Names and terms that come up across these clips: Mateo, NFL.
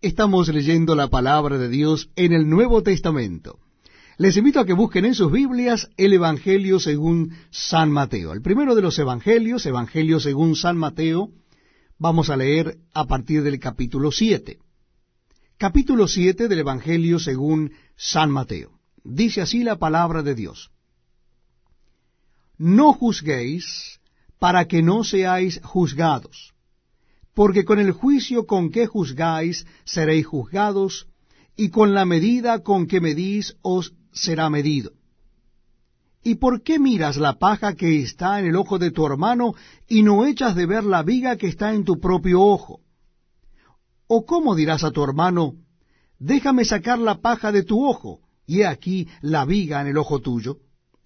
Estamos leyendo la palabra de Dios en el Nuevo Testamento. Les invito a que busquen en sus Biblias el Evangelio según San Mateo. El primero de los Evangelios, Evangelio según San Mateo, vamos a leer a partir del capítulo 7. Capítulo 7 del Evangelio según San Mateo. Dice así la palabra de Dios. No juzguéis para que no seáis juzgados, porque con el juicio con que juzgáis seréis juzgados, y con la medida con que medís os será medido. ¿Y por qué miras la paja que está en el ojo de tu hermano, y no echas de ver la viga que está en tu propio ojo? ¿O cómo dirás a tu hermano, déjame sacar la paja de tu ojo, y he aquí la viga en el ojo tuyo?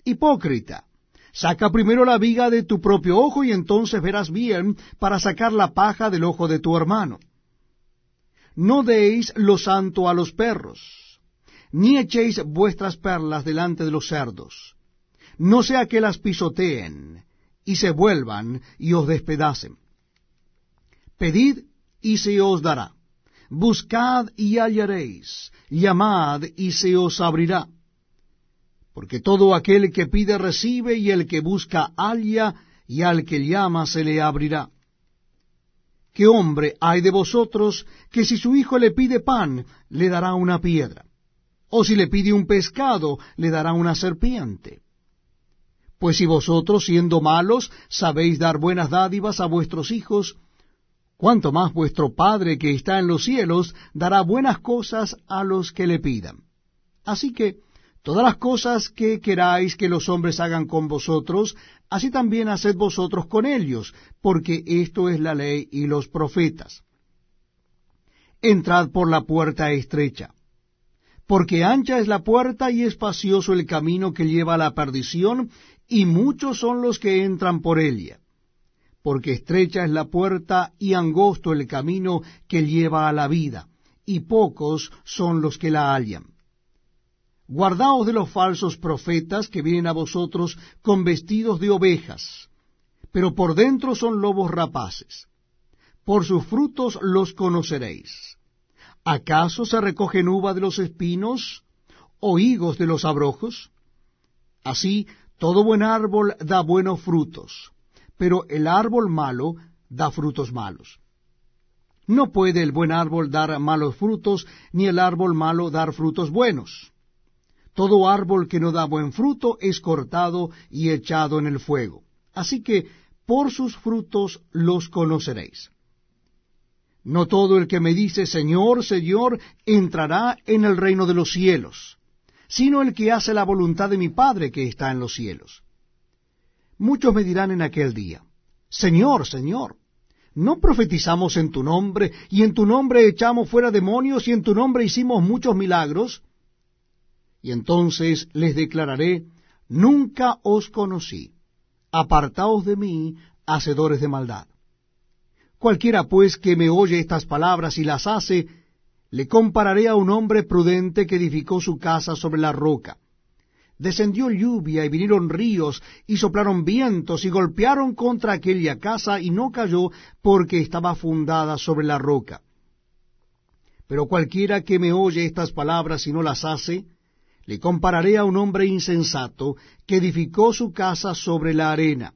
Hipócrita, saca primero la viga de tu propio ojo, y entonces verás bien para sacar la paja del ojo de tu hermano. No deis lo santo a los perros, ni echéis vuestras perlas delante de los cerdos, no sea que las pisoteen, y se vuelvan, y os despedacen. Pedid, y se os dará. Buscad, y hallaréis. Llamad, y se os abrirá. Porque todo aquel que pide recibe, y el que busca halla, y al que llama se le abrirá. ¿Qué hombre hay de vosotros que si su hijo le pide pan, le dará una piedra? ¿O si le pide un pescado, le dará una serpiente? Pues si vosotros, siendo malos, sabéis dar buenas dádivas a vuestros hijos, ¿cuánto más vuestro Padre que está en los cielos dará buenas cosas a los que le pidan? Así que todas las cosas que queráis que los hombres hagan con vosotros, así también haced vosotros con ellos, porque esto es la ley y los profetas. Entrad por la puerta estrecha, porque ancha es la puerta y espacioso el camino que lleva a la perdición, y muchos son los que entran por ella. Porque estrecha es la puerta y angosto el camino que lleva a la vida, y pocos son los que la hallan. Guardaos de los falsos profetas que vienen a vosotros con vestidos de ovejas, pero por dentro son lobos rapaces. Por sus frutos los conoceréis. ¿Acaso se recogen uva de los espinos o higos de los abrojos? Así, todo buen árbol da buenos frutos, pero el árbol malo da frutos malos. No puede el buen árbol dar malos frutos, ni el árbol malo dar frutos buenos. Todo árbol que no da buen fruto es cortado y echado en el fuego. Así que por sus frutos los conoceréis. No todo el que me dice, Señor, Señor, entrará en el reino de los cielos, sino el que hace la voluntad de mi Padre que está en los cielos. Muchos me dirán en aquel día, Señor, Señor, ¿no profetizamos en tu nombre, y en tu nombre echamos fuera demonios, y en tu nombre hicimos muchos milagros? Y entonces les declararé, nunca os conocí, apartaos de mí, hacedores de maldad. Cualquiera pues que me oye estas palabras y las hace, le compararé a un hombre prudente que edificó su casa sobre la roca. Descendió lluvia y vinieron ríos y soplaron vientos y golpearon contra aquella casa y no cayó porque estaba fundada sobre la roca. Pero cualquiera que me oye estas palabras y no las hace, le compararé a un hombre insensato que edificó su casa sobre la arena.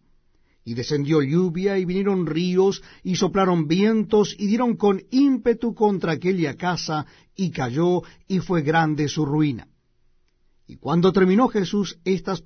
Y descendió lluvia, y vinieron ríos, y soplaron vientos, y dieron con ímpetu contra aquella casa, y cayó, y fue grande su ruina. Y cuando terminó Jesús estas